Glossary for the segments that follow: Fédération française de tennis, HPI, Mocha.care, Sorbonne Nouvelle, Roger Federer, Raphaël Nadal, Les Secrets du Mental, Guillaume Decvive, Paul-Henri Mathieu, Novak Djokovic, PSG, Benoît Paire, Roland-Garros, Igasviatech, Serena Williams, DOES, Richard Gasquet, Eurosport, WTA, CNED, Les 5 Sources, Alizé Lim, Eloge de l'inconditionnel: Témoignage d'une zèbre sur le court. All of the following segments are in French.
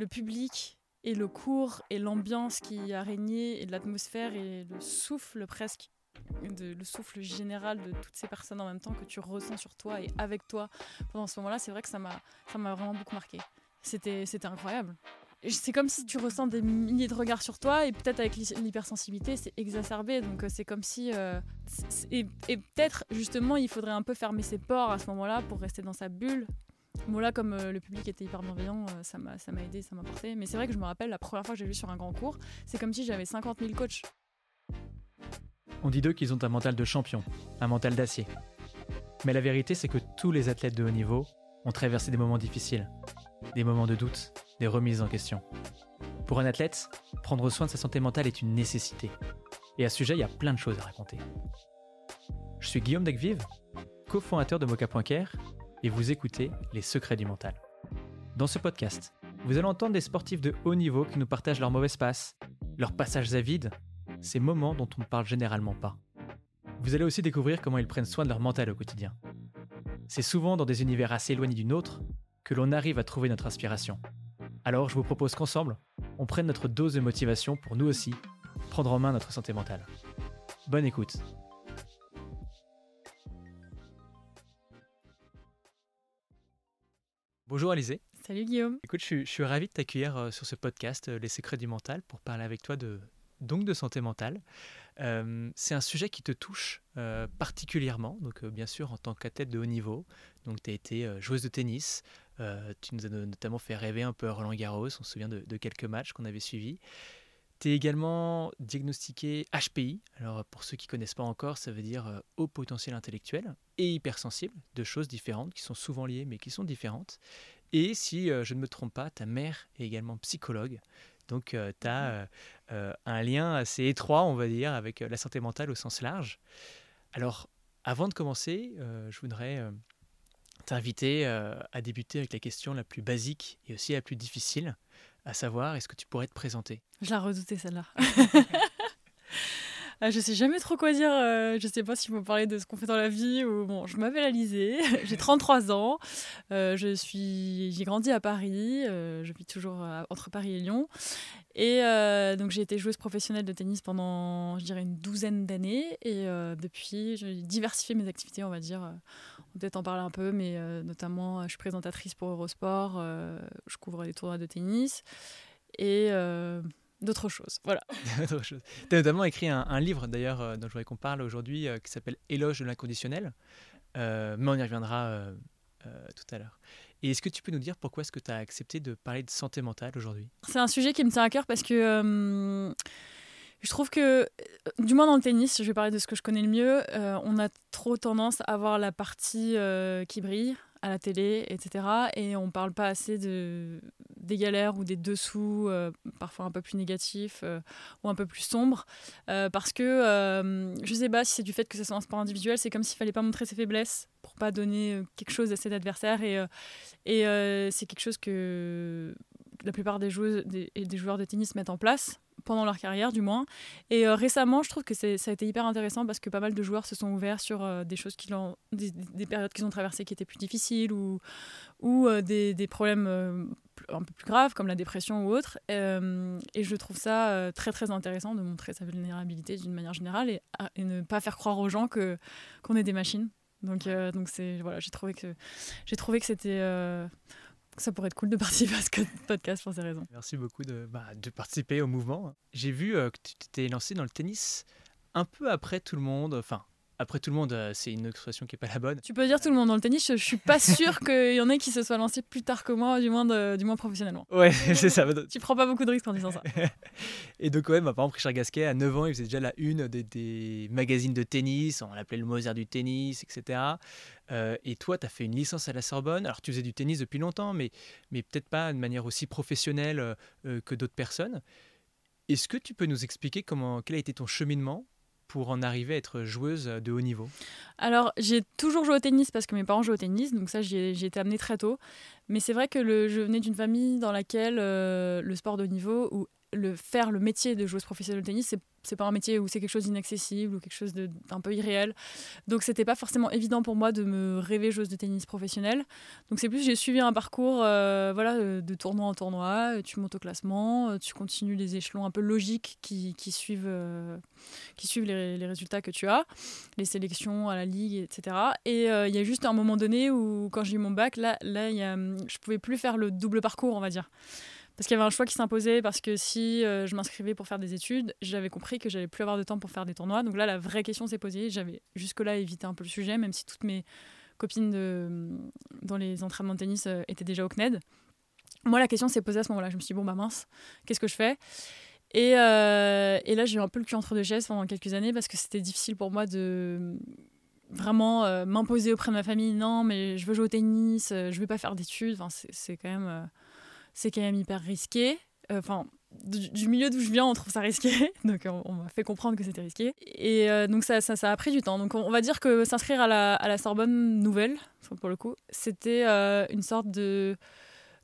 le public et le cours et l'ambiance qui a régné et l'atmosphère et le souffle presque, le souffle général de toutes ces personnes en même temps que tu ressens sur toi et avec toi pendant ce moment-là, c'est vrai que ça m'a vraiment beaucoup marqué. C'était incroyable. C'est comme si tu ressens des milliers de regards sur toi et peut-être avec l'hypersensibilité, c'est exacerbé. Donc c'est comme si... Et peut-être justement, il faudrait un peu fermer ses pores à ce moment-là pour rester dans sa bulle. Bon là, comme le public était hyper bienveillant, ça m'a aidé, ça m'a porté. Mais c'est vrai que je me rappelle, la première fois que j'ai vu sur un grand court, c'est comme si j'avais 50 000 coachs. On dit d'eux qu'ils ont un mental de champion, un mental d'acier. Mais la vérité, c'est que tous les athlètes de haut niveau ont traversé des moments difficiles, des moments de doute, des remises en question. Pour un athlète, prendre soin de sa santé mentale est une nécessité. Et à ce sujet, il y a plein de choses à raconter. Je suis Guillaume Decvive, cofondateur de Mocha.care, et vous écoutez Les Secrets du Mental. Dans ce podcast, vous allez entendre des sportifs de haut niveau qui nous partagent leurs mauvaises passes, leurs passages à vide, ces moments dont on ne parle généralement pas. Vous allez aussi découvrir comment ils prennent soin de leur mental au quotidien. C'est souvent dans des univers assez éloignés du nôtre que l'on arrive à trouver notre inspiration. Alors je vous propose qu'ensemble, on prenne notre dose de motivation pour nous aussi prendre en main notre santé mentale. Bonne écoute. Bonjour Alizé. Salut Guillaume. Écoute, je suis ravi de t'accueillir sur ce podcast Les Secrets du Mental pour parler avec toi de santé mentale. C'est un sujet qui te touche particulièrement, donc bien sûr en tant qu'athlète de haut niveau. Donc tu as été joueuse de tennis, tu nous as notamment fait rêver un peu à Roland-Garros, on se souvient de quelques matchs qu'on avait suivis. Tu es également diagnostiquée HPI, alors pour ceux qui ne connaissent pas encore, ça veut dire haut potentiel intellectuel et hypersensible, deux choses différentes qui sont souvent liées mais qui sont différentes. Et si je ne me trompe pas, ta mère est également psychologue. Donc, tu as un lien assez étroit, on va dire, avec la santé mentale au sens large. Alors, avant de commencer, je voudrais t'inviter à débuter avec la question la plus basique et aussi la plus difficile, à savoir, est-ce que tu pourrais te présenter ? Je la redoutais, celle-là. Je ne sais jamais trop quoi dire. Je ne sais pas si vous me parlez de ce qu'on fait dans la vie. Ou... Bon, je m'appelle Alizé, j'ai 33 ans. J'ai grandi à Paris. Je vis toujours entre Paris et Lyon. Et donc, j'ai été joueuse professionnelle de tennis pendant, je dirais, une douzaine d'années. Et depuis, j'ai diversifié mes activités, on va dire. On peut peut-être en parler un peu, mais notamment, je suis présentatrice pour Eurosport. Je couvre les tournois de tennis. Et... d'autres choses, voilà. Tu as notamment écrit un livre, d'ailleurs, dont je voudrais qu'on parle aujourd'hui, qui s'appelle « Éloge de l'inconditionnel », mais on y reviendra tout à l'heure. Et est-ce que tu peux nous dire pourquoi est-ce que tu as accepté de parler de santé mentale aujourd'hui ? C'est un sujet qui me tient à cœur parce que je trouve que, du moins dans le tennis, je vais parler de ce que je connais le mieux, on a trop tendance à voir la partie qui brille, à la télé, etc. Et on parle pas assez des galères ou des dessous, parfois un peu plus négatifs ou un peu plus sombres. Parce que, je sais pas si c'est du fait que ce soit un sport individuel, c'est comme s'il fallait pas montrer ses faiblesses pour pas donner quelque chose à ses adversaires. Et c'est quelque chose que la plupart des joueuses et des joueurs de tennis mettent en place, pendant leur carrière du moins. Et récemment, je trouve que ça a été hyper intéressant parce que pas mal de joueurs se sont ouverts sur des choses des périodes qu'ils ont traversées qui étaient plus difficiles ou des problèmes un peu plus graves comme la dépression ou autre. Et je trouve ça très très intéressant de montrer sa vulnérabilité d'une manière générale et ne pas faire croire aux gens qu'on est des machines. Donc voilà, j'ai trouvé que c'était... ça pourrait être cool de participer à ce podcast pour ces raisons. Merci beaucoup de participer au mouvement. J'ai vu que tu t'es lancé dans le tennis un peu après tout le monde. Enfin, après tout le monde, c'est une expression qui n'est pas la bonne. Tu peux dire tout le monde dans le tennis. Je ne suis pas sûre qu'il y en ait qui se soient lancés plus tard que moi, du moins professionnellement. Ouais, c'est ça. Tu ne prends pas beaucoup de risques en disant ça. Et donc, ouais, par exemple, Richard Gasquet, à 9 ans, il faisait déjà la une des magazines de tennis. On l'appelait le Mozart du tennis, etc. Et toi, tu as fait une licence à la Sorbonne. Alors, tu faisais du tennis depuis longtemps, mais peut-être pas de manière aussi professionnelle que d'autres personnes. Est-ce que tu peux nous expliquer quel a été ton cheminement pour en arriver à être joueuse de haut niveau ? Alors, j'ai toujours joué au tennis parce que mes parents jouaient au tennis, donc ça, j'y ai été amenée très tôt. Mais c'est vrai que je venais d'une famille dans laquelle le sport de haut niveau, ou faire le métier de joueuse professionnelle de tennis, c'est pas un métier où c'est quelque chose d'inaccessible ou quelque chose d'un peu irréel. Donc c'était pas forcément évident pour moi de me rêver joueuse de tennis professionnelle. Donc c'est plus, j'ai suivi un parcours de tournoi en tournoi, tu montes au classement, tu continues les échelons un peu logiques qui suivent les résultats que tu as, les sélections à la ligue, etc. Et il y a juste un moment donné où, quand j'ai eu mon bac, je pouvais plus faire le double parcours, on va dire. Parce qu'il y avait un choix qui s'imposait, parce que si je m'inscrivais pour faire des études, j'avais compris que j'allais plus avoir de temps pour faire des tournois. Donc là, la vraie question s'est posée. J'avais jusque-là évité un peu le sujet, même si toutes mes copines dans les entraînements de tennis étaient déjà au CNED. Moi, la question s'est posée à ce moment-là. Je me suis dit, bon, bah mince, qu'est-ce que je fais ? Et là, j'ai eu un peu le cul entre deux chaises pendant quelques années, parce que c'était difficile pour moi de vraiment m'imposer auprès de ma famille. Non, mais je veux jouer au tennis, je veux pas faire d'études. Enfin, c'est quand même... c'est quand même hyper risqué. Enfin, du milieu d'où je viens, on trouve ça risqué. Donc, on m'a fait comprendre que c'était risqué. Et donc, ça a pris du temps. Donc, on va dire que s'inscrire à la Sorbonne Nouvelle, pour le coup, c'était une sorte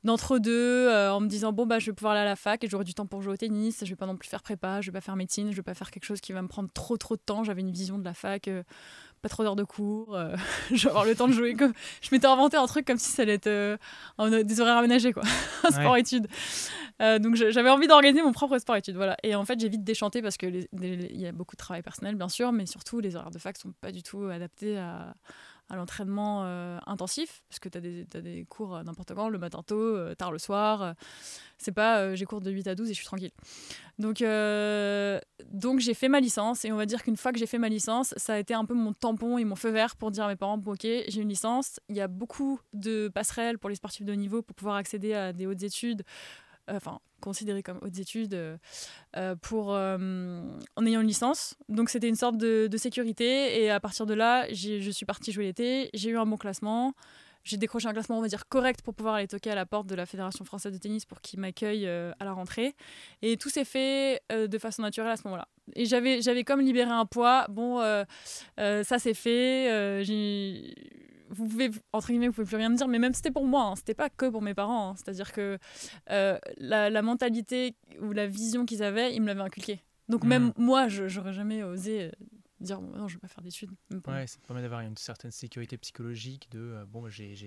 d'entre-deux, en me disant, bon, bah, je vais pouvoir aller à la fac et j'aurai du temps pour jouer au tennis. Je ne vais pas non plus faire prépa, je ne vais pas faire médecine, je ne vais pas faire quelque chose qui va me prendre trop de temps. J'avais une vision de la fac, pas trop d'heures de cours, je vais avoir le temps de jouer. Je m'étais inventé un truc comme si ça allait être des horaires aménagés, quoi, un sport-études. Donc j'avais envie d'organiser mon propre sport-études, voilà. Et en fait, j'ai vite déchanté parce qu'il y a beaucoup de travail personnel, bien sûr, mais surtout, les horaires de fac ne sont pas du tout adaptés à l'entraînement intensif, parce que t'as des cours n'importe quand, le matin tôt, tard le soir, c'est pas j'ai cours de 8 à 12 et je suis tranquille. Donc j'ai fait ma licence, et on va dire qu'une fois que j'ai fait ma licence, ça a été un peu mon tampon et mon feu vert pour dire à mes parents, bon, ok, j'ai une licence, il y a beaucoup de passerelles pour les sportifs de haut niveau pour pouvoir accéder à des hautes études, enfin considérées comme hautes études, en ayant une licence. Donc c'était une sorte de sécurité, et à partir de là, je suis partie jouer l'été, j'ai eu un bon classement, j'ai décroché un classement, on va dire, correct pour pouvoir aller toquer à la porte de la Fédération française de tennis pour qu'ils m'accueillent à la rentrée, et tout s'est fait de façon naturelle à ce moment-là. Et j'avais comme libéré un poids, ça c'est fait, vous pouvez, entre guillemets, vous pouvez plus rien me dire, mais même c'était pour moi, hein, c'était pas que pour mes parents, hein, c'est-à-dire que la mentalité ou la vision qu'ils avaient, ils me l'avaient inculquée. Donc même moi, j'aurais jamais osé dire, bon, non, je vais pas faire d'études. Ça permet d'avoir une certaine sécurité psychologique de, j'ai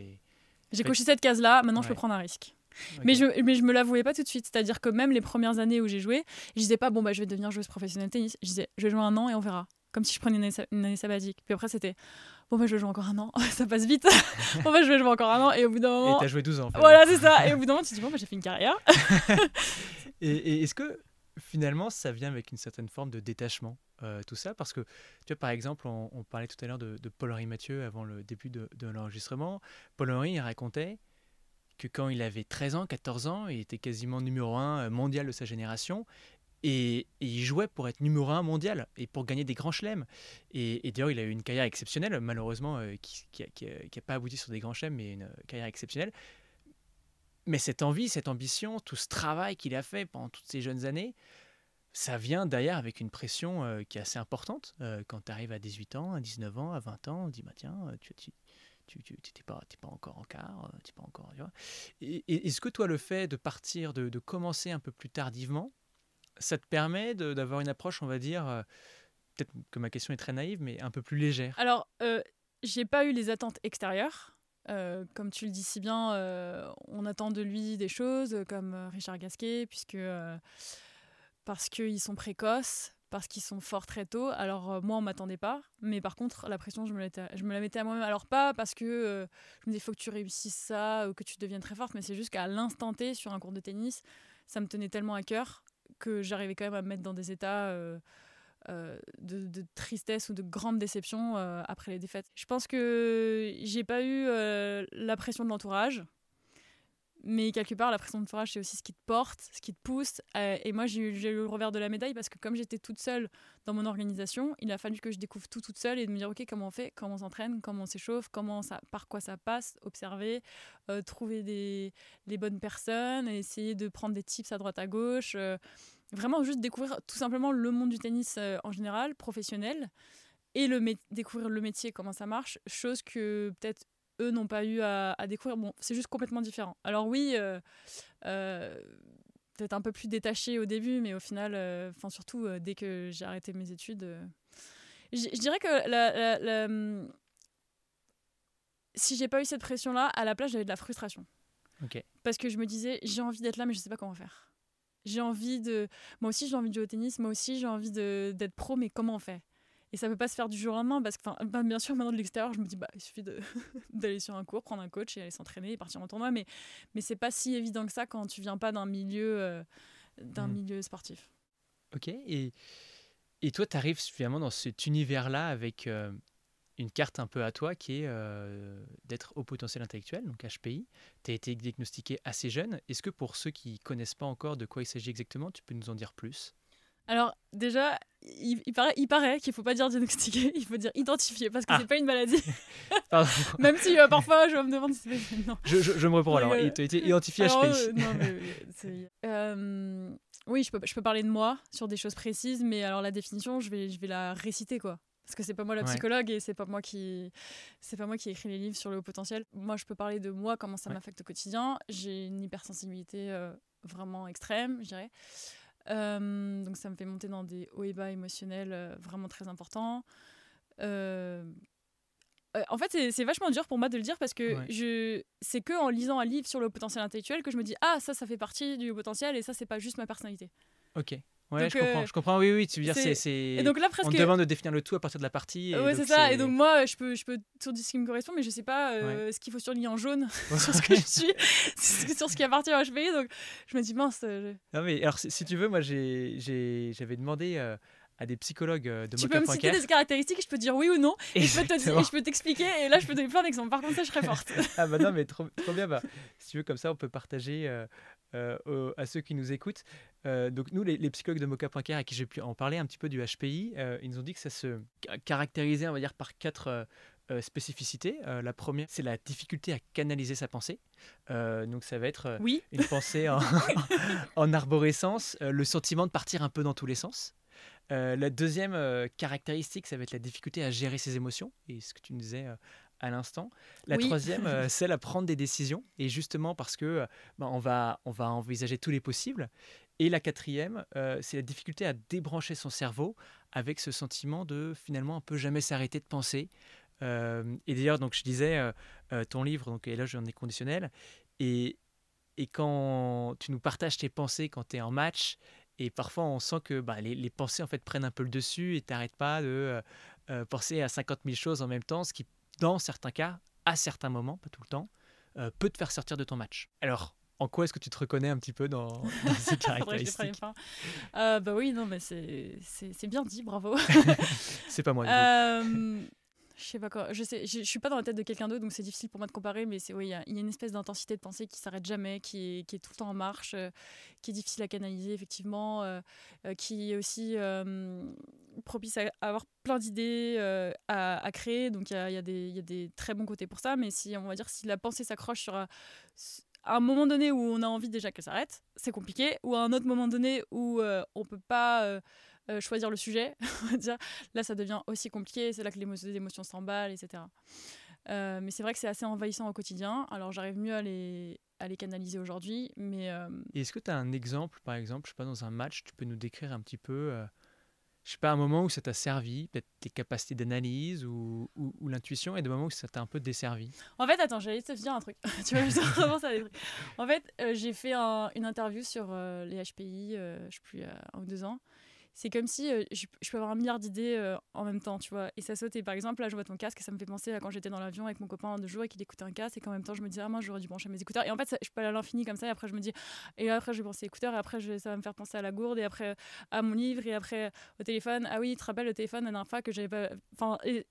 coché cette case-là, maintenant je peux prendre un risque. Okay. Mais je me l'avouais pas tout de suite, c'est-à-dire que même les premières années où j'ai joué, je disais pas, bon, bah je vais devenir joueuse professionnelle de tennis, je disais, je vais jouer un an et on verra. Comme si je prenais une année sabbatique. Puis après, c'était, bon, bah, je vais jouer encore un an. Ça passe vite. Bon, bah, je vais jouer encore un an. Et au bout d'un moment... Et t'as joué 12 ans. En fait. Voilà, c'est ça. Et au bout d'un moment, tu te dis, bon, bah, j'ai fait une carrière. et est-ce que, finalement, ça vient avec une certaine forme de détachement, tout ça ? Parce que, tu vois, par exemple, on parlait tout à l'heure de Paul-Henri Mathieu avant le début de l'enregistrement. Paul-Henri, il racontait que quand il avait 13 ans, 14 ans, il était quasiment numéro 1 mondial de sa génération. Et il jouait pour être numéro 1 mondial et pour gagner des grands chelems. Et d'ailleurs, il a eu une carrière exceptionnelle, malheureusement, qui n'a pas abouti sur des grands chelems, mais une carrière exceptionnelle. Mais cette envie, cette ambition, tout ce travail qu'il a fait pendant toutes ces jeunes années, ça vient derrière avec une pression qui est assez importante. Quand tu arrives à 18 ans, à 19 ans, à 20 ans, on te dit, bah, tiens, tu t'es pas encore en quart, t'es pas encore... Tu vois. Et est-ce que toi, le fait de partir, de commencer un peu plus tardivement, ça te permet d'avoir une approche, on va dire, peut-être que ma question est très naïve, mais un peu plus légère. Alors, j'ai pas eu les attentes extérieures. Comme tu le dis si bien, on attend de lui des choses, comme Richard Gasquet, parce qu'ils sont précoces, parce qu'ils sont forts très tôt. Alors, moi, on m'attendait pas. Mais par contre, la pression, je me la mettais à moi-même. Alors, pas parce que je me disais, il faut que tu réussisses ça ou que tu deviennes très forte, mais c'est juste qu'à l'instant T, sur un court de tennis, ça me tenait tellement à cœur que j'arrivais quand même à me mettre dans des états de tristesse ou de grande déception après les défaites. Je pense que j'ai pas eu la pression de l'entourage, mais quelque part, la pression de l'entourage, c'est aussi ce qui te porte, ce qui te pousse. Et moi, j'ai eu le revers de la médaille parce que comme j'étais toute seule dans mon organisation, il a fallu que je découvre tout toute seule et de me dire, ok, comment on fait, comment on s'entraîne, comment on s'échauffe, par quoi ça passe, observer, trouver les bonnes personnes, essayer de prendre des tips à droite à gauche. Vraiment juste découvrir tout simplement le monde du tennis en général, professionnel, et découvrir le métier, comment ça marche, chose que peut-être eux n'ont pas eu à découvrir. Bon, c'est juste complètement différent. Alors oui, peut-être un peu plus détachée au début, mais au final, surtout dès que j'ai arrêté mes études, je dirais que si j'ai pas eu cette pression-là, à la place, j'avais de la frustration. Okay. Parce que je me disais, j'ai envie d'être là, mais je sais pas comment faire. J'ai envie de... Moi aussi, j'ai envie de jouer au tennis. Moi aussi, j'ai envie d'être pro, mais comment on fait ? Et ça peut pas se faire du jour au lendemain, parce que bien sûr, maintenant de l'extérieur, je me dis, il suffit d'aller sur un cours, prendre un coach et aller s'entraîner et partir en tournoi. Mais c'est pas si évident que ça quand tu viens pas d'un milieu, milieu sportif. Ok. Et toi, tu arrives finalement dans cet univers-là avec une carte un peu à toi qui est d'être haut potentiel intellectuel, donc HPI. Tu as été diagnostiqué assez jeune. Est-ce que pour ceux qui connaissent pas encore de quoi il s'agit exactement, tu peux nous en dire plus ? Alors déjà, il paraît qu'il ne faut pas dire diagnostiquer, il faut dire identifier, parce que c'est pas une maladie. Même si parfois je me demande si c'est... Non. Je me reprends alors, tu as été identifié HPI. Oui, je peux parler de moi sur des choses précises, mais alors la définition, je vais la réciter, quoi. Parce que c'est pas moi la psychologue et c'est pas moi qui écrit les livres sur le haut potentiel. Moi, je peux parler de moi, comment ça m'affecte au quotidien. J'ai une hypersensibilité vraiment extrême, je dirais. Donc ça me fait monter dans des hauts et bas émotionnels vraiment très importants. En fait, c'est vachement dur pour moi de le dire parce que c'est que en lisant un livre sur le haut potentiel intellectuel que je me dis ça fait partie du haut potentiel et ça c'est pas juste ma personnalité. Ok. Ouais, donc, je comprends. Oui, tu veux dire c'est... Et donc là, presque... on te demande de définir le tout à partir de la partie. Oui, c'est ça. Et donc moi, je peux tout dire ce qui me correspond, mais je sais pas ce qu'il faut surligner en jaune sur ce que je suis, sur ce qui appartient à HPI. Donc je me dis mince. Non mais alors si tu veux, moi j'avais demandé à des psychologues de Mocha.care. Tu peux me citer des caractéristiques, je peux te dire oui ou non, et je peux t'expliquer. Et là, je peux donner plein d'exemples. Par contre, ça, je serais forte. Non, mais trop bien. Si tu veux, comme ça, on peut partager. À ceux qui nous écoutent. Donc nous, les psychologues de Mocha.care à qui j'ai pu en parler un petit peu du HPI, ils nous ont dit que ça se caractérisait, on va dire, par 4 spécificités. La première, c'est la difficulté à canaliser sa pensée. Donc ça va être une pensée en arborescence, le sentiment de partir un peu dans tous les sens. La deuxième caractéristique, ça va être la difficulté à gérer ses émotions, et ce que tu nous disais à l'instant. La troisième, celle à prendre des décisions, et justement parce que on va envisager tous les possibles. Et la quatrième, c'est la difficulté à débrancher son cerveau avec ce sentiment de finalement un peu jamais s'arrêter de penser. Et d'ailleurs, donc je disais ton livre, donc Eloge de l'inconditionnel, et quand tu nous partages tes pensées quand tu es en match. Et parfois, on sent que les pensées en fait, prennent un peu le dessus et tu n'arrêtes pas de penser à 50 000 choses en même temps, ce qui, dans certains cas, à certains moments, pas tout le temps, peut te faire sortir de ton match. Alors, en quoi est-ce que tu te reconnais un petit peu dans ces caractéristiques? C'est bien dit, bravo. C'est pas moi. Je suis pas dans la tête de quelqu'un d'autre, donc c'est difficile pour moi de comparer, mais il y a une espèce d'intensité de pensée qui s'arrête jamais, qui est tout le temps en marche, qui est difficile à canaliser effectivement, qui est aussi propice à avoir plein d'idées à créer. Donc il y a des très bons côtés pour ça, mais si la pensée s'accroche sur à un moment donné où on a envie déjà qu'elle s'arrête, c'est compliqué, ou à un autre moment donné où on peut pas choisir le sujet, on va dire, là ça devient aussi compliqué, c'est là que les émotions s'emballent, etc. Mais c'est vrai que c'est assez envahissant au quotidien, alors j'arrive mieux à les canaliser aujourd'hui. Mais est-ce que tu as un exemple, par exemple, je sais pas, dans un match, tu peux nous décrire un petit peu, je sais pas, un moment où ça t'a servi, peut-être tes capacités d'analyse ou l'intuition, et des moments où ça t'a un peu desservi? En fait, attends, j'allais te dire un truc. Tu vois, je commence à des trucs. En fait, j'ai fait une interview sur les HPI, je sais plus, 1 ou 2 ans. C'est comme si je peux avoir un milliard d'idées en même temps, tu vois, et ça saute. Et par exemple, là, je vois ton casque et ça me fait penser à quand j'étais dans l'avion avec mon copain de jour et qu'il écoutait un casque et qu'en même temps, je me disais, moi, j'aurais dû brancher mes écouteurs. Et en fait, je peux aller à l'infini comme ça. Et après, je me dis, et là, après, je vais penser écouteurs. Et après, ça va me faire penser à la gourde. Et après, à mon livre. Et après, au téléphone. Ah oui, tu te rappelles le téléphone la dernière fois que j'avais pas. Enfin, et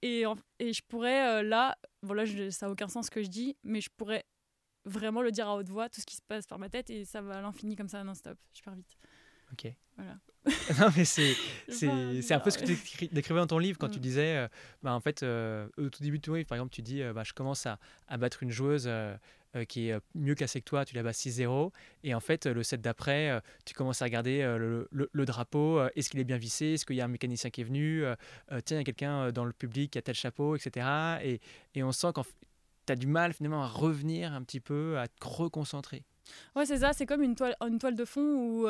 je pourrais là, ça n'a aucun sens ce que je dis, mais je pourrais vraiment le dire à haute voix, tout ce qui se passe par ma tête, et ça va à l'infini comme ça, non-stop, super vite. Ok. Voilà. Non mais c'est un peu ce que tu décrivais dans ton livre quand tu disais en fait au tout début de ton livre, par exemple, tu dis je commence à battre une joueuse qui est mieux classée que toi, tu la bats 6-0, et en fait le set d'après tu commences à regarder le drapeau, est-ce qu'il est bien vissé, est-ce qu'il y a un mécanicien qui est venu, tiens, il y a quelqu'un dans le public qui a tel chapeau, etc. Et on sent que tu as du mal finalement à revenir un petit peu, à te reconcentrer. Ouais, c'est ça, c'est comme une toile de fond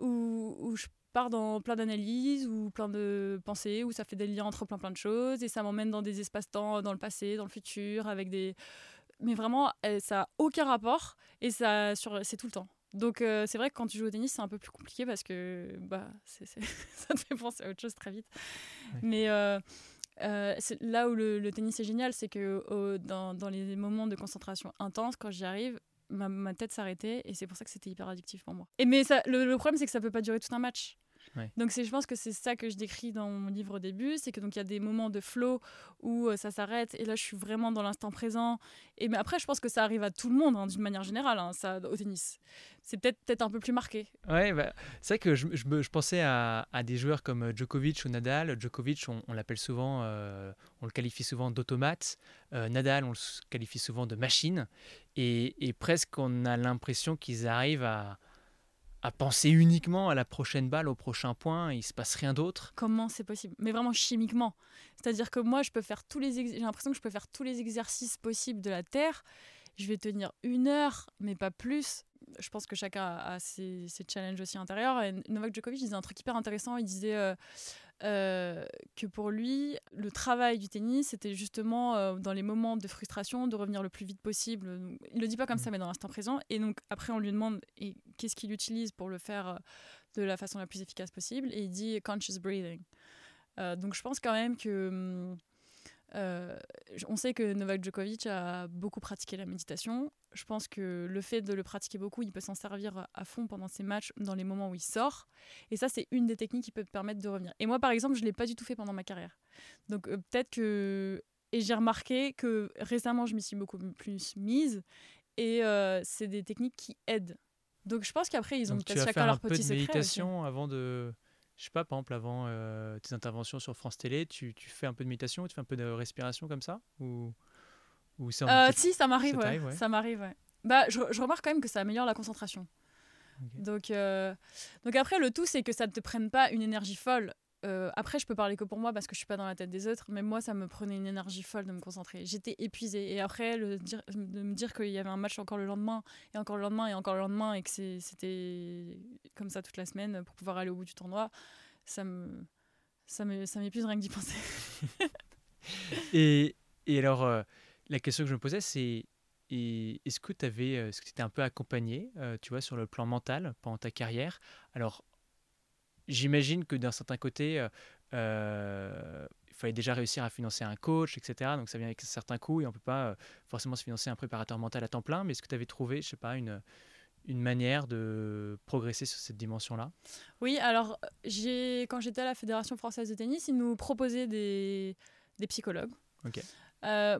où je pars dans plein d'analyses ou plein de pensées, où ça fait des liens entre plein de choses et ça m'emmène dans des espaces-temps, dans le passé, dans le futur, avec des... Mais vraiment, ça n'a aucun rapport et ça, c'est tout le temps. Donc c'est vrai que quand tu joues au tennis, c'est un peu plus compliqué parce que ça te fait penser à autre chose très vite. Ouais. Mais... c'est là où le tennis est génial, c'est que dans les moments de concentration intense, quand j'y arrive, ma tête s'arrêtait et c'est pour ça que c'était hyper addictif pour moi. Mais le problème, c'est que ça peut pas durer tout un match. Ouais. Donc je pense que c'est ça que je décris dans mon livre au début, c'est que donc il y a des moments de flow où ça s'arrête et là je suis vraiment dans l'instant présent. Et mais après je pense que ça arrive à tout le monde, hein, d'une manière générale, hein, ça au tennis. C'est peut-être un peu plus marqué. Ouais, bah, c'est vrai que je pensais à des joueurs comme Djokovic ou Nadal. Djokovic, on l'appelle souvent, on le qualifie souvent d'automate. Nadal, on le qualifie souvent de machine. Et presque on a l'impression qu'ils arrivent à penser uniquement à la prochaine balle, au prochain point, il ne se passe rien d'autre. Comment c'est possible ? Mais vraiment chimiquement. C'est-à-dire que moi, j'ai l'impression que je peux faire tous les exercices possibles de la Terre. Je vais tenir 1 heure, mais pas plus. Je pense que chacun a ses challenges aussi intérieurs. Et Novak Djokovic disait un truc hyper intéressant. Il disait que pour lui, le travail du tennis, c'était justement dans les moments de frustration, de revenir le plus vite possible. Il le dit pas comme ça, mais dans l'instant présent. Et donc après, on lui demande qu'est-ce qu'il utilise pour le faire de la façon la plus efficace possible. Et il dit « conscious breathing ». Donc je pense quand même que... on sait que Novak Djokovic a beaucoup pratiqué la méditation. Je pense que le fait de le pratiquer beaucoup, il peut s'en servir à fond pendant ses matchs, dans les moments où il sort. Et ça, c'est une des techniques qui peut te permettre de revenir. Et moi, par exemple, je ne l'ai pas du tout fait pendant ma carrière. Donc peut-être que... Et j'ai remarqué que récemment, je m'y suis beaucoup plus mise. Et c'est des techniques qui aident. Donc je pense qu'après, ils ont peut-être chacun leur petit secret. Tu as fait un peu de méditation aussi. Avant de... Je sais pas, par exemple, avant tes interventions sur France Télé, tu fais un peu de méditation, tu fais un peu de respiration comme ça ou c'est si, ça m'arrive, ouais. Ça m'arrive, ouais. Bah, je remarque quand même que ça améliore la concentration. Okay. Donc après, le tout, c'est que ça ne te prenne pas une énergie folle. Après, je peux parler que pour moi parce que je suis pas dans la tête des autres, mais moi, ça me prenait une énergie folle de me concentrer. J'étais épuisée. Et après, de me dire qu'il y avait un match encore le lendemain, et encore le lendemain, et encore le lendemain, et que c'était comme ça toute la semaine pour pouvoir aller au bout du tournoi, ça m'épuise rien que d'y penser. et alors, la question que je me posais, c'est est-ce que tu étais un peu accompagnée, tu vois, sur le plan mental pendant ta carrière ? Alors, j'imagine que d'un certain côté, il fallait déjà réussir à financer un coach, etc. Donc ça vient avec certains coûts et on ne peut pas forcément se financer un préparateur mental à temps plein. Mais est-ce que tu avais trouvé, je sais pas, une manière de progresser sur cette dimension-là ? Oui, alors quand j'étais à la Fédération française de tennis, ils nous proposaient des psychologues. Okay.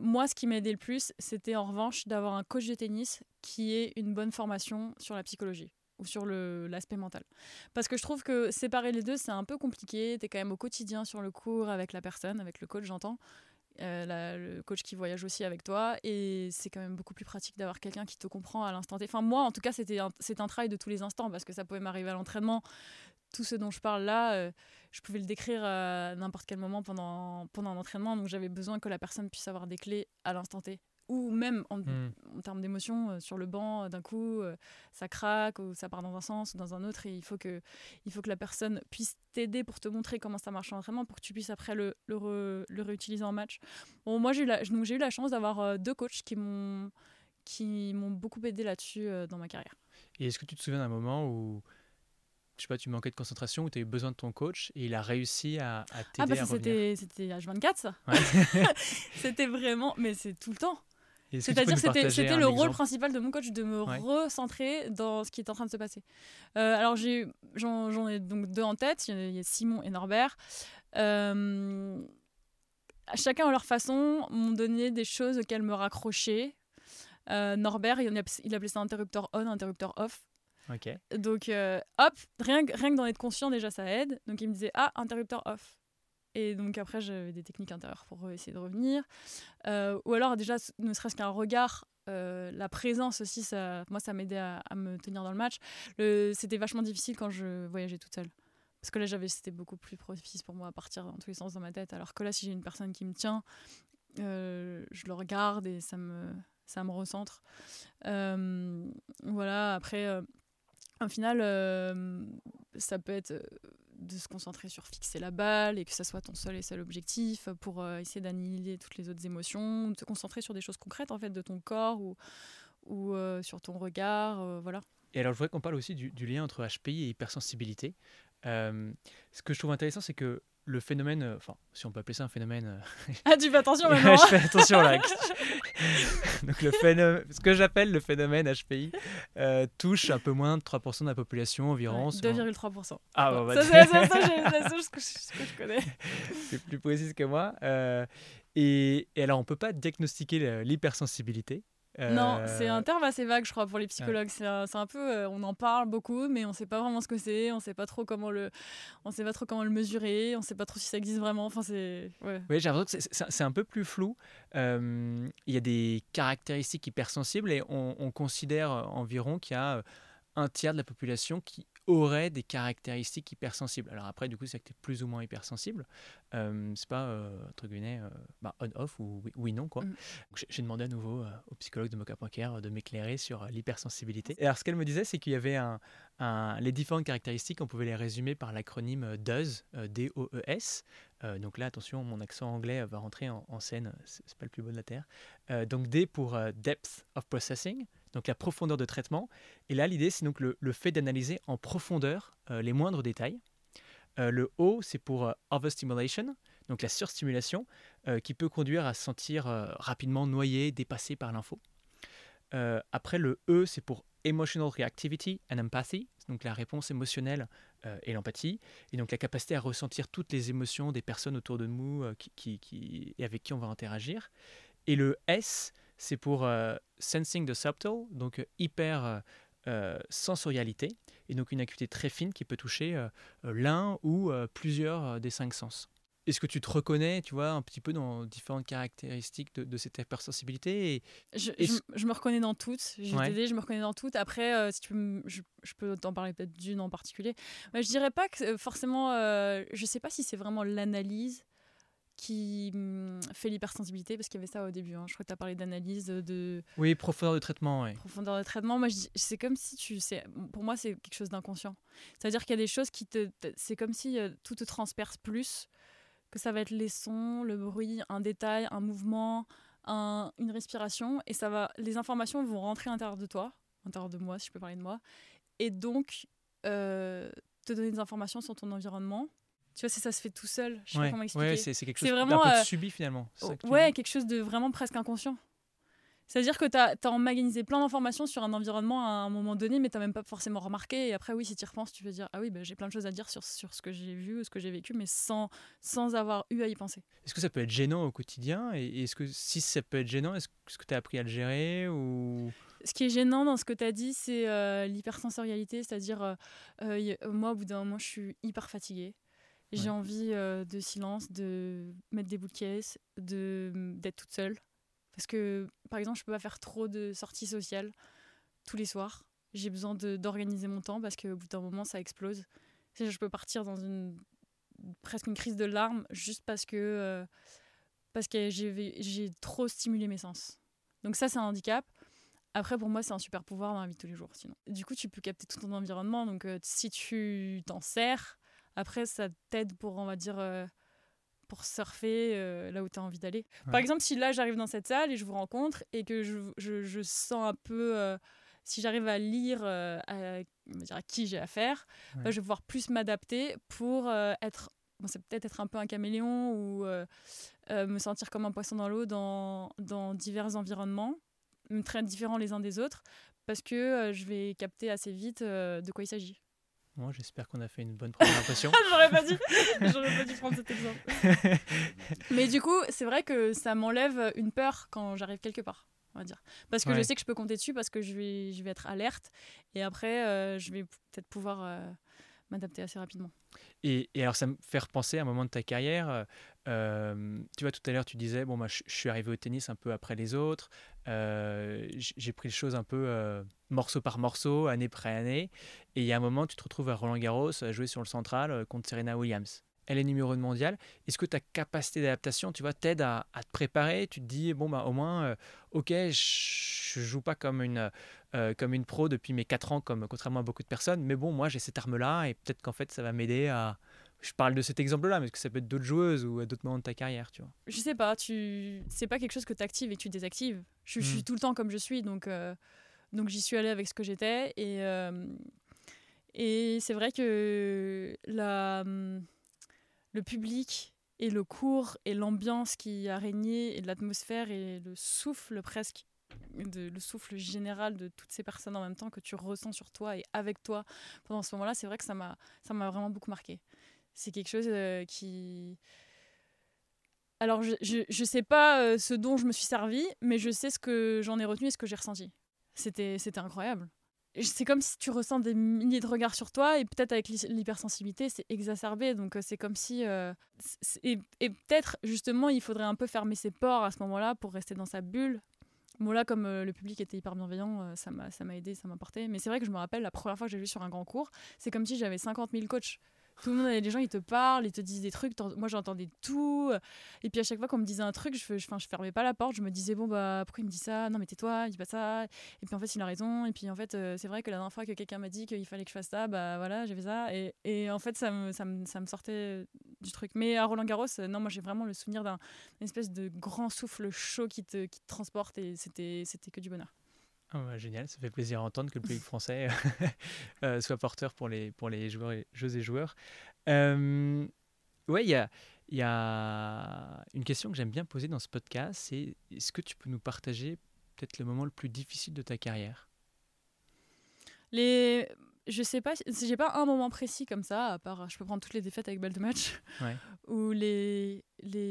Moi, ce qui m'aidait le plus, c'était en revanche d'avoir un coach de tennis qui ait une bonne formation sur la psychologie. Ou sur l'aspect mental. Parce que je trouve que séparer les deux, c'est un peu compliqué. T'es quand même au quotidien sur le court avec la personne, avec le coach, j'entends. Le coach qui voyage aussi avec toi. Et c'est quand même beaucoup plus pratique d'avoir quelqu'un qui te comprend à l'instant T. Enfin, moi, en tout cas, c'est un travail de tous les instants parce que ça pouvait m'arriver à l'entraînement. Tout ce dont je parle là, je pouvais le décrire à n'importe quel moment pendant un entraînement. Donc, j'avais besoin que la personne puisse avoir des clés à l'instant T. Ou même en termes d'émotion, sur le banc, d'un coup, ça craque, ou ça part dans un sens ou dans un autre, et il faut que la personne puisse t'aider pour te montrer comment ça marche en entraînement, pour que tu puisses après le réutiliser en match. Bon, moi, j'ai eu la chance d'avoir deux coachs qui m'ont beaucoup aidé là-dessus dans ma carrière. Et est-ce que tu te souviens d'un moment où, je sais pas, tu manquais de concentration, où tu as eu besoin de ton coach et il a réussi à t'aider à revenir ? C'était H24, ça. Ouais. C'était vraiment... Mais c'est tout le temps. C'est-à-dire que c'était le rôle principal de mon coach de me recentrer dans ce qui est en train de se passer. Alors j'en ai donc deux en tête, il y a Simon et Norbert. Chacun à leur façon m'ont donné des choses auxquelles me raccrocher. Norbert, il appelait ça interrupteur on, interrupteur off. Okay. Donc hop, rien que d'en être conscient déjà ça aide. Donc il me disait interrupteur off. Et donc après, j'avais des techniques intérieures pour essayer de revenir. Ou alors déjà, ne serait-ce qu'un regard, la présence aussi, ça m'aidait à me tenir dans le match. C'était vachement difficile quand je voyageais toute seule. Parce que là, c'était beaucoup plus propice pour moi à partir dans tous les sens dans ma tête. Alors que là, si j'ai une personne qui me tient, je le regarde et ça me recentre. Voilà, après, en finale, ça peut être de se concentrer sur fixer la balle et que ça soit ton seul et seul objectif pour essayer d'annihiler toutes les autres émotions, de se concentrer sur des choses concrètes en fait, de ton corps ou sur ton regard, voilà. Et alors je voudrais qu'on parle aussi du lien entre HPI et hypersensibilité. Ce que je trouve intéressant, c'est que le phénomène, enfin si on peut appeler ça un phénomène... Ah tu fais attention maintenant. Je fais attention là. Donc le phénomène, ce que j'appelle le phénomène HPI, touche un peu moins de 3% de la population environ. 2,3%. Ah bon, bah, c'est ce que je connais. C'est plus précis que moi. Et alors on peut pas diagnostiquer l'hypersensibilité. Non, c'est un terme assez vague, je crois, pour les psychologues. C'est un peu, on en parle beaucoup, mais on ne sait pas vraiment ce que c'est. On ne sait pas trop comment le mesurer. On ne sait pas trop si ça existe vraiment. Enfin, c'est. Ouais. Oui, j'ai l'impression que c'est un peu plus flou. Il y a des caractéristiques hypersensibles et on considère environ qu'il y a un tiers de la population qui aurait des caractéristiques hypersensibles. Alors après, du coup, c'est que tu es plus ou moins hypersensible. C'est pas, entre guillemets, on-off ou oui-non, quoi. Donc, j'ai demandé à nouveau au psychologue de Mocha.care de m'éclairer sur l'hypersensibilité. Et alors, ce qu'elle me disait, c'est qu'il y avait les différentes caractéristiques, on pouvait les résumer par l'acronyme DOES, D-O-E-S. Donc là, attention, mon accent anglais va rentrer en scène, c'est pas le plus beau de la Terre. Donc D pour Depth of Processing, donc la profondeur de traitement. Et là, l'idée, c'est donc le fait d'analyser en profondeur les moindres détails. Le O, c'est pour Overstimulation, donc la surstimulation, qui peut conduire à se sentir rapidement noyé, dépassé par l'info. Après, le E, c'est pour Emotional Reactivity and Empathy, donc la réponse émotionnelle et l'empathie, et donc la capacité à ressentir toutes les émotions des personnes autour de nous et avec qui on va interagir. Et le S, c'est pour Sensing the Subtle, donc hyper-sensorialité, et donc une acuité très fine qui peut toucher l'un ou plusieurs des cinq sens. Est-ce que tu te reconnais, tu vois, un petit peu dans différentes caractéristiques de cette hypersensibilité et... je me reconnais dans toutes. Je me reconnais dans toutes. Après, si tu veux, je peux t'en parler peut-être d'une en particulier. Mais je dirais pas que forcément... je sais pas si c'est vraiment l'analyse qui fait l'hypersensibilité, parce qu'il y avait ça au début. Je crois que tu as parlé d'analyse, de... Oui, profondeur de traitement. Oui. Profondeur de traitement. Moi, c'est comme si pour moi, c'est quelque chose d'inconscient. C'est-à-dire qu'il y a des choses qui te... C'est comme si tout te transperce plus... que ça va être les sons, le bruit, un détail, un mouvement, une respiration, et les informations vont rentrer à l'intérieur de toi, à l'intérieur de moi, si je peux parler de moi, et donc te donner des informations sur ton environnement. Tu vois, ça se fait tout seul, je sais pas comment expliquer. Ouais, c'est quelque chose d'un peu subi finalement. Quelque chose de vraiment presque inconscient. C'est-à-dire que tu as emmagasiné plein d'informations sur un environnement à un moment donné, mais tu n'as même pas forcément remarqué. Et après, oui, si tu y repenses, tu peux dire « Ah oui, j'ai plein de choses à dire sur ce que j'ai vu ou ce que j'ai vécu, mais sans avoir eu à y penser. » Est-ce que ça peut être gênant au quotidien ? Et est-ce que si ça peut être gênant, est-ce que tu as appris à le gérer ou... Ce qui est gênant dans ce que tu as dit, c'est l'hypersensorialité. C'est-à-dire, moi, au bout d'un moment, je suis hyper fatiguée. J'ai envie de silence, de mettre des boules de caisse, d'être toute seule. Parce que, par exemple, je ne peux pas faire trop de sorties sociales tous les soirs. J'ai besoin d'organiser mon temps parce qu'au bout d'un moment, ça explose. Je peux partir dans presque une crise de larmes juste parce que j'ai trop stimulé mes sens. Donc ça, c'est un handicap. Après, pour moi, c'est un super pouvoir dans la vie de tous les jours, sinon. Du coup, tu peux capter tout ton environnement. Donc, si tu t'en sers, après, ça t'aide pour, on va dire... pour surfer là où tu as envie d'aller. Ouais. Par exemple, si là, j'arrive dans cette salle et je vous rencontre et que je sens un peu... si j'arrive à lire à qui j'ai affaire, bah, je vais pouvoir plus m'adapter pour être... Bon, c'est peut-être être un peu un caméléon ou me sentir comme un poisson dans l'eau dans divers environnements, très différents les uns des autres, parce que je vais capter assez vite de quoi il s'agit. Moi, j'espère qu'on a fait une bonne première impression. J'aurais pas dû prendre cet exemple. Mais du coup, c'est vrai que ça m'enlève une peur quand j'arrive quelque part, on va dire. Parce que je sais que je peux compter dessus, parce que je vais être alerte. Et après, je vais peut-être pouvoir m'adapter assez rapidement. Et alors, ça me fait repenser à un moment de ta carrière. Tu vois, tout à l'heure, tu disais, je suis arrivé au tennis un peu après les autres. J'ai pris les choses un peu morceau par morceau, année après année. Et il y a un moment, tu te retrouves à Roland-Garros à jouer sur le central contre Serena Williams. elle est numéro 1 mondiale. Est-ce que ta capacité d'adaptation, tu vois, t'aide à te préparer? Tu te dis, bon, bah, au moins, ok, je ne joue pas comme comme une pro depuis mes 4 ans, contrairement à beaucoup de personnes, mais bon, moi, j'ai cette arme-là et peut-être qu'en fait, ça va m'aider à... Je parle de cet exemple-là, mais est-ce que ça peut être d'autres joueuses ou à d'autres moments de ta carrière, tu vois? Je sais pas, c'est pas quelque chose que tu actives et que tu désactives. Je suis tout le temps comme je suis, donc j'y suis allée avec ce que j'étais. Et c'est vrai que le public et le cours et l'ambiance qui a régné et l'atmosphère et le souffle presque, le souffle général de toutes ces personnes en même temps que tu ressens sur toi et avec toi pendant ce moment-là, c'est vrai que ça m'a vraiment beaucoup marqué. C'est quelque chose qui... Alors, je sais pas ce dont je me suis servie, mais je sais ce que j'en ai retenu et ce que j'ai ressenti. C'était incroyable. C'est comme si tu ressens des milliers de regards sur toi, et peut-être avec l'hypersensibilité, c'est exacerbé. Donc, c'est comme si... Et peut-être, justement, il faudrait un peu fermer ses pores à ce moment-là pour rester dans sa bulle. Bon, là, comme le public était hyper bienveillant, ça m'a aidé, ça m'a porté. Mais c'est vrai que je me rappelle, la première fois que j'ai joué sur un grand court, c'est comme si j'avais 50 000 coachs. Tout le monde, les gens, ils te parlent, ils te disent des trucs. Moi, j'entendais tout. Et puis, à chaque fois qu'on me disait un truc, je fermais pas la porte. Je me disais, bon, bah, pourquoi il me dit ça? Non, mais tais-toi, il dit pas ça. Et puis, en fait, il a raison. Et puis, en fait, c'est vrai que la dernière fois que quelqu'un m'a dit qu'il fallait que je fasse ça, bah voilà, j'ai fait ça. Et en fait, ça me sortait du truc. Mais à Roland-Garros, non, moi, j'ai vraiment le souvenir d'une espèce de grand souffle chaud qui te transporte. Et c'était que du bonheur. Oh, bah, génial, ça fait plaisir à entendre que le public français soit porteur pour les joueuses et joueurs. Ouais, il y a une question que j'aime bien poser dans ce podcast, c'est est-ce que tu peux nous partager peut-être le moment le plus difficile de ta carrière? Je sais pas, j'ai pas un moment précis comme ça, à part je peux prendre toutes les défaites avec balle de match, ouais. Ou les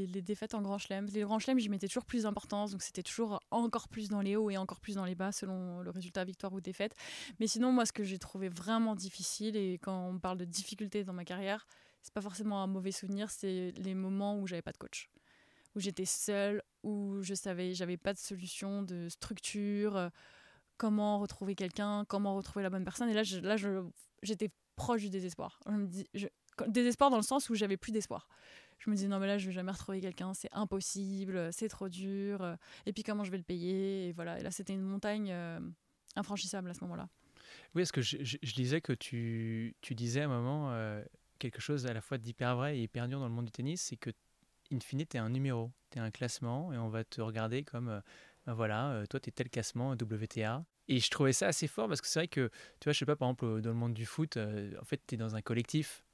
défaites en grand chelem. Les grands chelems, j'y mettais toujours plus d'importance, donc c'était toujours encore plus dans les hauts et encore plus dans les bas selon le résultat, victoire ou défaite. Mais sinon, moi, ce que j'ai trouvé vraiment difficile, et quand on parle de difficulté dans ma carrière, c'est pas forcément un mauvais souvenir, c'est les moments où j'avais pas de coach, où j'étais seule, où j'avais pas de solution, de structure. Comment retrouver quelqu'un, comment retrouver la bonne personne. Et là, j'étais proche du désespoir. Désespoir dans le sens où j'avais plus d'espoir. Je me disais, non, mais là, je vais jamais retrouver quelqu'un, c'est impossible, c'est trop dur. Et puis, comment je vais le payer? Et voilà. Et là, c'était une montagne infranchissable à ce moment-là. Oui, parce que je disais que tu disais à un moment quelque chose à la fois d'hyper vrai et hyper dur dans le monde du tennis, c'est que, in fine, tu es un numéro, tu es un classement, et on va te regarder comme... Ben voilà, toi, t'es tel classement WTA. Et je trouvais ça assez fort parce que c'est vrai que, tu vois, je sais pas, par exemple, dans le monde du foot, en fait, t'es dans un collectif.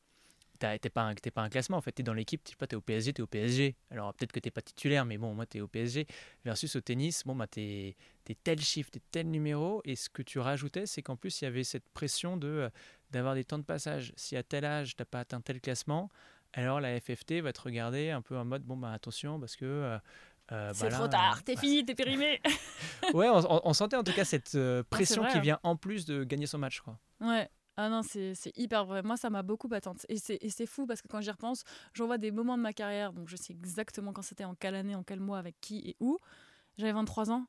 T'es pas un classement, en fait, t'es dans l'équipe, tu sais pas, t'es au PSG. Alors peut-être que t'es pas titulaire, mais bon, moi, t'es au PSG. Versus au tennis, bon, bah, t'es tel chiffre, t'es tel numéro. Et ce que tu rajoutais, c'est qu'en plus, il y avait cette pression d'avoir des temps de passage. Si à tel âge, t'as pas atteint tel classement, alors la FFT va te regarder un peu en mode, bon, bah, attention, parce que. C'est trop tard, t'es fini, t'es périmé. Ouais, on sentait en tout cas cette pression qui vient en plus de gagner son match, quoi. Ouais, ah non, c'est hyper vrai. Moi, ça m'a beaucoup battante. Et c'est fou parce que quand j'y repense, j'en vois des moments de ma carrière, donc je sais exactement quand c'était, en quelle année, en quel mois, avec qui et où. J'avais 23 ans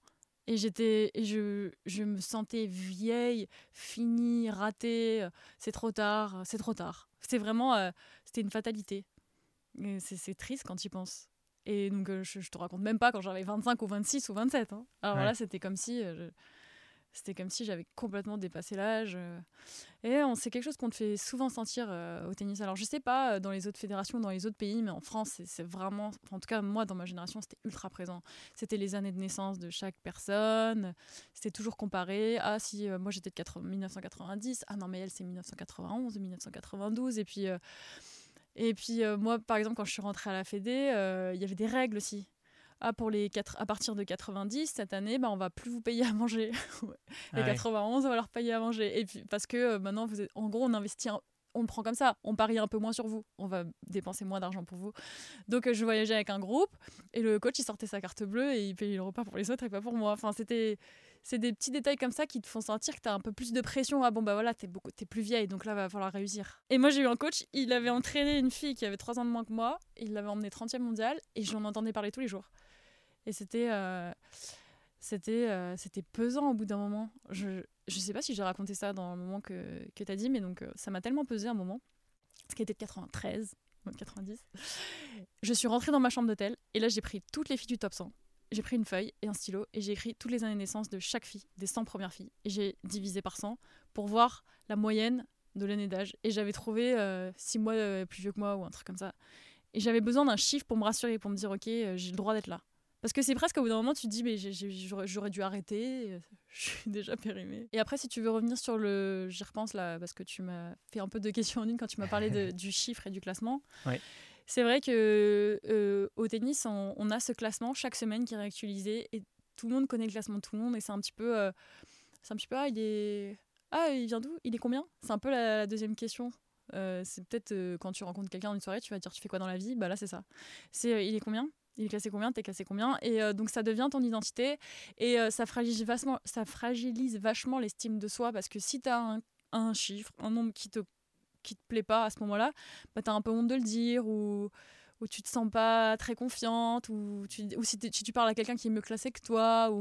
et je me sentais vieille, finie, ratée. C'est trop tard. C'est vraiment, c'était une fatalité. Et c'est triste quand tu y penses. Et donc, je te raconte même pas quand j'avais 25 ou 26 ou 27. Hein. Alors ouais. Là, c'était comme si j'avais complètement dépassé l'âge. Et c'est quelque chose qu'on te fait souvent sentir au tennis. Alors, je sais pas dans les autres fédérations, dans les autres pays, mais en France, c'est vraiment... Enfin, en tout cas, moi, dans ma génération, c'était ultra présent. C'était les années de naissance de chaque personne. C'était toujours comparé. Ah, si moi, j'étais de 1990. Ah non, mais elle, c'est 1991, 1992. Et puis, moi, par exemple, quand je suis rentrée à la Fédé, il y avait des règles aussi. Ah, à partir de 90, cette année, bah, on ne va plus vous payer à manger. Les 91, on va leur payer à manger. Et puis, parce que maintenant, en gros, on investit, on le prend comme ça. On parie un peu moins sur vous. On va dépenser moins d'argent pour vous. Donc, je voyageais avec un groupe et le coach, il sortait sa carte bleue et il payait le repas pour les autres et pas pour moi. Enfin, c'est des petits détails comme ça qui te font sentir que t'as un peu plus de pression. Ah bon, bah voilà, t'es plus vieille, donc là, va falloir réussir. Et moi, j'ai eu un coach, il avait entraîné une fille qui avait 3 ans de moins que moi, il l'avait emmenée 30e mondiale, et j'en entendais parler tous les jours. Et c'était pesant au bout d'un moment. Je sais pas si j'ai raconté ça dans le moment que t'as dit, mais donc ça m'a tellement pesé un moment, ce qui était de 93, mode 90. Je suis rentrée dans ma chambre d'hôtel et là, j'ai pris toutes les filles du top 100. J'ai pris une feuille et un stylo et j'ai écrit toutes les années de naissance de chaque fille, des 100 premières filles. Et j'ai divisé par 100 pour voir la moyenne de l'année d'âge. Et j'avais trouvé 6 mois plus vieux que moi ou un truc comme ça. Et j'avais besoin d'un chiffre pour me rassurer, pour me dire, ok, j'ai le droit d'être là. Parce que c'est presque au bout d'un moment, tu te dis, mais j'aurais dû arrêter, je suis déjà périmée. Et après, si tu veux revenir sur le... J'y repense là, parce que tu m'as fait un peu de questions en une quand tu m'as parlé du chiffre et du classement. Ouais. C'est vrai qu'au tennis, on a ce classement chaque semaine qui est réactualisé et tout le monde connaît le classement de tout le monde et c'est un petit peu... il vient d'où ? Il est combien ? C'est un peu la deuxième question. C'est peut-être quand tu rencontres quelqu'un dans une soirée, tu vas dire, tu fais quoi dans la vie ? Bah là, c'est ça. C'est il est combien ? Il est classé combien ? T'es classé combien ? Et donc ça devient ton identité et ça fragilise vachement l'estime de soi parce que si t'as un chiffre, un nombre qui te plaît pas à ce moment-là, bah t'as un peu honte de le dire ou tu te sens pas très confiante ou si tu parles à quelqu'un qui est mieux classé que toi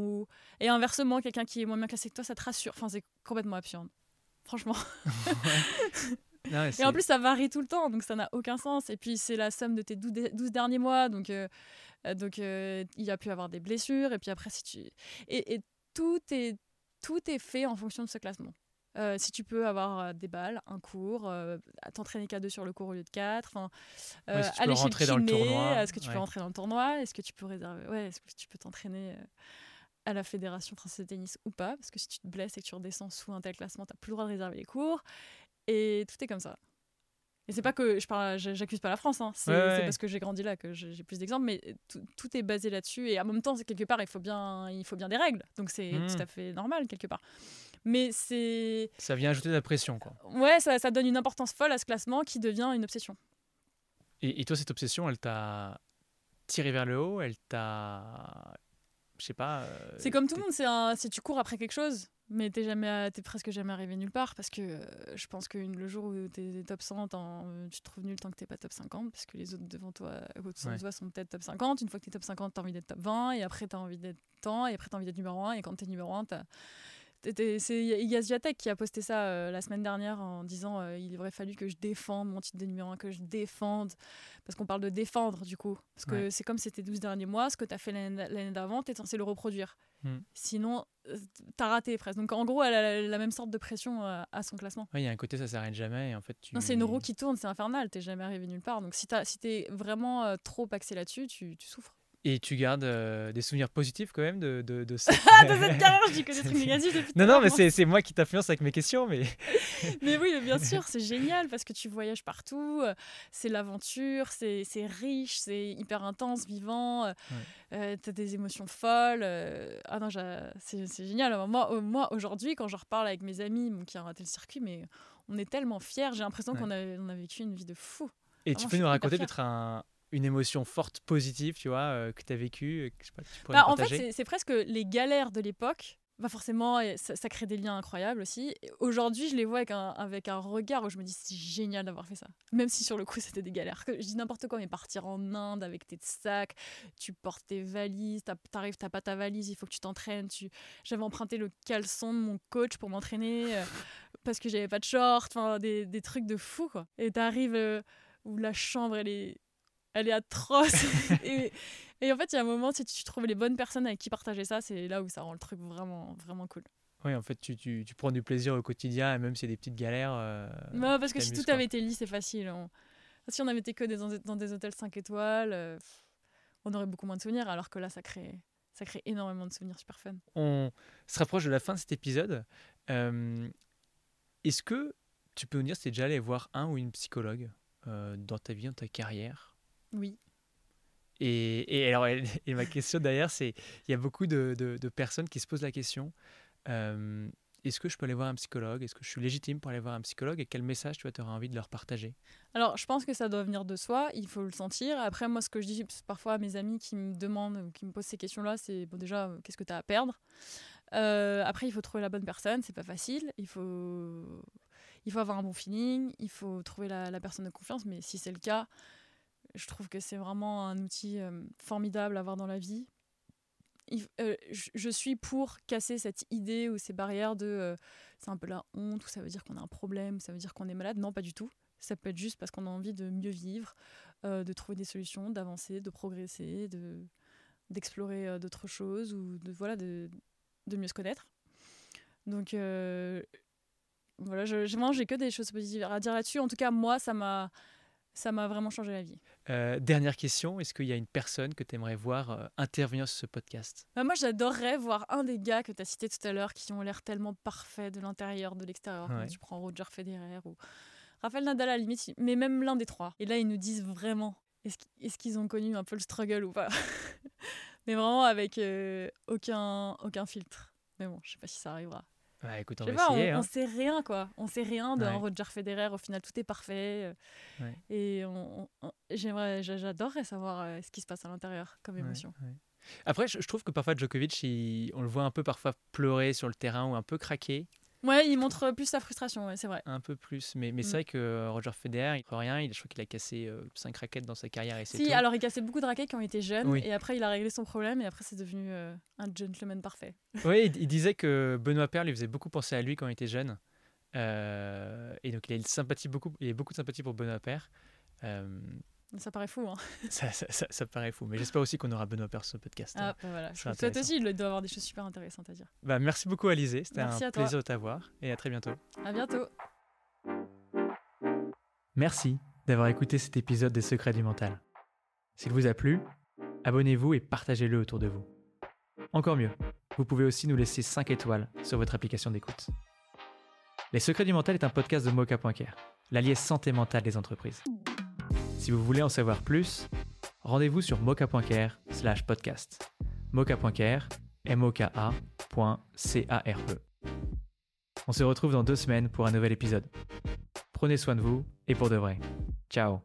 et inversement quelqu'un qui est moins bien classé que toi, ça te rassure. Enfin, c'est complètement absurde. Franchement. Non, et en plus ça varie tout le temps donc ça n'a aucun sens et puis c'est la somme de tes 12 derniers mois donc il y a pu avoir des blessures et puis après tout est fait en fonction de ce classement si tu peux avoir des balles, un cours t'entraîner qu'à 2 sur le cours au lieu de 4 aller chez le kiné, est-ce que tu peux rentrer dans le tournoi, est-ce que tu peux réserver, est-ce que tu peux t'entraîner à la Fédération française de tennis ou pas parce que si tu te blesses et que tu redescends sous un tel classement t'as plus le droit de réserver les cours. Et tout est comme ça. Et c'est pas que j'accuse pas la France, hein. C'est parce que j'ai grandi là que j'ai plus d'exemples, mais tout est basé là-dessus. Et en même temps, quelque part, il faut bien des règles. Donc c'est tout à fait normal, quelque part. Mais c'est... Ça vient ajouter de la pression, quoi. Ouais, ça donne une importance folle à ce classement qui devient une obsession. Et toi, cette obsession, elle t'a tiré vers le haut, elle t'a... Je sais pas... C'est comme tout le monde, si tu cours après quelque chose... Mais t'es presque jamais arrivé nulle part parce que je pense que le jour où t'es top 100, tu te trouves nul tant que t'es pas top 50 parce que les autres devant toi, toi sont peut-être top 50. Une fois que t'es top 50, t'as envie d'être top 20 et après t'as envie d'être tant et après t'as envie d'être numéro 1 et quand t'es numéro 1, c'est Igasviatech qui a posté ça la semaine dernière en disant il aurait fallu que je défende mon titre de numéro 1, que je défende parce qu'on parle de défendre du coup parce que c'est comme c'était 12 derniers mois, ce que t'as fait l'année d'avant, t'es censé le reproduire. Sinon t'as raté presque, donc en gros elle a la même sorte de pression à son classement. Il y a un côté ça s'arrête jamais et en fait non, c'est une roue qui tourne, c'est infernal, t'es jamais arrivé nulle part donc si t'es vraiment trop axé là-dessus tu souffres. Et tu gardes des souvenirs positifs quand même de cette carrière. Je dis que des trucs négatifs depuis tout à l'heure. Non mais c'est moi qui t'influence avec mes questions mais... Mais oui mais bien sûr c'est génial parce que tu voyages partout, c'est l'aventure, c'est riche, c'est hyper intense, vivant, t'as des émotions folles, c'est génial. Alors, moi aujourd'hui quand je reparle avec mes amis qui ont raté le circuit mais on est tellement fiers, j'ai l'impression qu'on a vécu une vie de fou. Et vraiment, tu peux nous raconter peut-être une émotion forte, positive, tu vois, que tu as vécue, que je sais pas, tu pourrais partager. En fait, c'est presque les galères de l'époque. Forcément, ça crée des liens incroyables aussi. Et aujourd'hui, je les vois avec un regard où je me dis, c'est génial d'avoir fait ça. Même si sur le coup, c'était des galères. Je dis n'importe quoi, mais partir en Inde avec tes sacs, tu portes tes valises, t'arrives, t'as pas ta valise, il faut que tu t'entraînes. J'avais emprunté le caleçon de mon coach pour m'entraîner parce que j'avais pas de short, des trucs de fou, quoi. Et t'arrives où la chambre, elle est atroce et en fait il y a un moment si tu trouves les bonnes personnes avec qui partager ça, c'est là où ça rend le truc vraiment vraiment cool. Oui, en fait tu prends du plaisir au quotidien et même si c'est des petites galères parce que si tout avait été lisse, c'est facile, si on avait été que dans des hôtels 5 étoiles on aurait beaucoup moins de souvenirs alors que là ça crée énormément de souvenirs super fun. On se rapproche de la fin de cet épisode, est-ce que tu peux nous dire si tu es déjà allé voir un ou une psychologue dans ta vie, dans ta carrière? Oui. Et alors, ma question derrière, c'est il y a beaucoup de personnes qui se posent la question est-ce que je peux aller voir un psychologue ? Est-ce que je suis légitime pour aller voir un psychologue ? Et quel message tu aurais envie de leur partager ? Alors, je pense que ça doit venir de soi, il faut le sentir. Après, moi, ce que je dis parfois à mes amis qui me demandent ou qui me posent ces questions-là, c'est déjà, qu'est-ce que tu as à perdre ? Après, il faut trouver la bonne personne, c'est pas facile. Il faut avoir un bon feeling, il faut trouver la personne de confiance, mais si c'est le cas. Je trouve que c'est vraiment un outil formidable à avoir dans la vie. Je suis pour casser cette idée ou ces barrières de c'est un peu la honte, ou ça veut dire qu'on a un problème, ça veut dire qu'on est malade. Non, pas du tout. Ça peut être juste parce qu'on a envie de mieux vivre, de trouver des solutions, d'avancer, de progresser, d'explorer d'autres choses ou de mieux se connaître. Donc voilà, moi j'ai que des choses positives à dire là-dessus. En tout cas, moi, ça m'a vraiment changé la vie. Dernière question, est-ce qu'il y a une personne que tu aimerais voir intervenir sur ce podcast ? Moi, j'adorerais voir un des gars que tu as cité tout à l'heure qui ont l'air tellement parfaits de l'intérieur, de l'extérieur. Ouais. Quand tu prends Roger Federer ou Raphaël Nadal à la limite, mais même l'un des trois. Et là, ils nous disent vraiment, est-ce qu'ils ont connu un peu le struggle ou pas ? Mais vraiment avec aucun filtre. Mais bon, je sais pas si ça arrivera. Ouais, écoute, on va essayer. On sait rien, quoi. On sait rien d'un Roger Federer. Au final, tout est parfait. Ouais. Et j'adorerais savoir ce qui se passe à l'intérieur comme émotion. Ouais, ouais. Après, je trouve que parfois Djokovic, on le voit un peu parfois pleurer sur le terrain ou un peu craquer. Ouais, il montre plus sa frustration, ouais, c'est vrai. Un peu plus, mais c'est vrai que Roger Federer, il ne fait rien, je crois qu'il a cassé 5 raquettes dans sa carrière et c'est tout. Si, alors il cassait beaucoup de raquettes quand il était jeune, et après il a réglé son problème, et après c'est devenu un gentleman parfait. Oui, il disait que Benoît Paire lui faisait beaucoup penser à lui quand il était jeune, et donc il a beaucoup de sympathie pour Benoît Paire. Ça paraît fou, hein. Ça paraît fou, mais j'espère aussi qu'on aura Benoît Paire sur ce podcast. Ah, bah voilà. Toi aussi, il doit avoir des choses super intéressantes à dire. Bah, merci beaucoup, Alizé. C'était un plaisir de t'avoir et à très bientôt. À bientôt. Merci d'avoir écouté cet épisode des Secrets du Mental. S'il vous a plu, abonnez-vous et partagez-le autour de vous. Encore mieux, vous pouvez aussi nous laisser 5 étoiles sur votre application d'écoute. Les Secrets du Mental est un podcast de Mocha.care, l'allié santé mentale des entreprises. Si vous voulez en savoir plus, rendez-vous sur mocha.care/podcast. Mocha.care, moka.care. On se retrouve dans 2 semaines pour un nouvel épisode. Prenez soin de vous et pour de vrai. Ciao.